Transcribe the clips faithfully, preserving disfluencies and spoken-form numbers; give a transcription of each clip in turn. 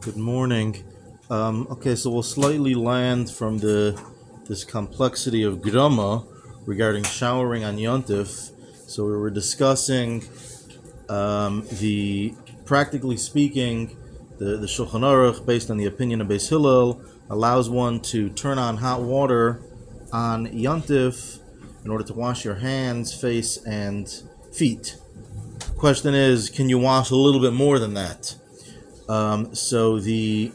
Good morning. Um, okay, so we'll slightly land from the this complexity of grama regarding showering on Yontif. So we were discussing um, the, practically speaking, the, the Shulchan Aruch, based on the opinion of Beis Hillel, allows one to turn on hot water on Yontif in order to wash your hands, face, and feet. The question is, can you wash a little bit more than that? Um, so the,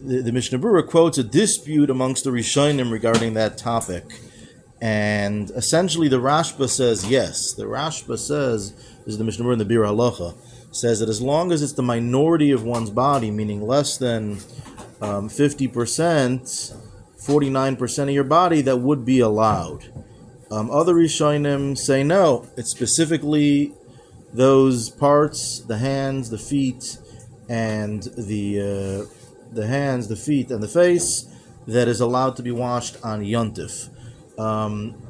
the the Mishnah Berurah quotes a dispute amongst the Rishonim regarding that topic, and essentially the Rashba says yes. The Rashba says, this is the Mishnah Berurah in the Biur Halacha, says that as long as it's the minority of one's body, meaning less than um, fifty percent, forty-nine percent of your body, that would be allowed. Um, other Rishonim say no. It's specifically those parts, the hands, the feet, and the uh, the hands, the feet, and the face, that is allowed to be washed on Yontif. Um,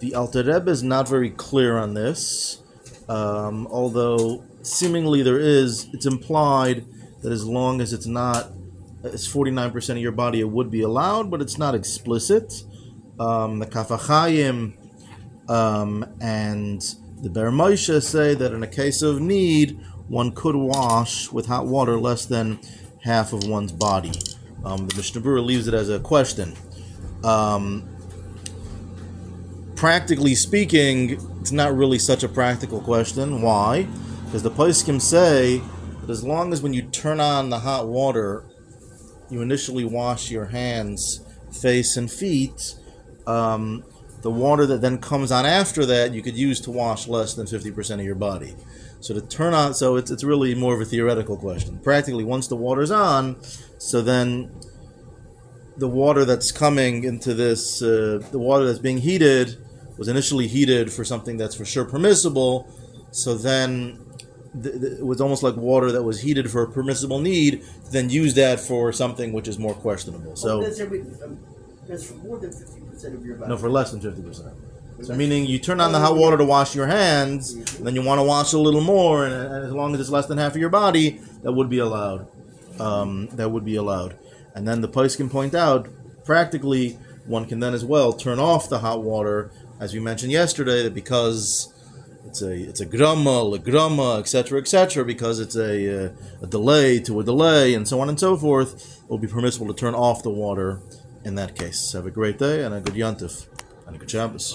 the Alter Rebbe is not very clear on this, um, although seemingly there is, it's implied that as long as it's not, it's forty-nine percent of your body, it would be allowed, but it's not explicit. Um, the Kafachayim um, and the Bermosha say that in a case of need, one could wash with hot water less than half of one's body. Um, the Mishnah Berurah leaves it as a question. Um, practically speaking, it's not really such a practical question. Why? Because the Poskim say that as long as when you turn on the hot water, you initially wash your hands, face, and feet, um, the water that then comes on after that, you could use to wash less than fifty percent of your body. So to turn on, so it's it's really more of a theoretical question. Practically, once the water's on, so then the water that's coming into this, uh, the water that's being heated was initially heated for something that's for sure permissible, so then th- th- it was almost like water that was heated for a permissible need, then use that for something which is more questionable. So. That's for more than fifty percent of your body. No, for less than fifty percent. So meaning you turn on the hot water to wash your hands, and then you want to wash a little more, and as long as it's less than half of your body, that would be allowed. Um, that would be allowed. And then the poskim can point out, practically, one can then as well turn off the hot water, as we mentioned yesterday, that because it's a it's a grama, la grama, et cetera, et cetera, because it's a, a, a delay to a delay, and so on and so forth, it will be permissible to turn off the water. In that case, have a great day and a good Yontif and a good Shabbos.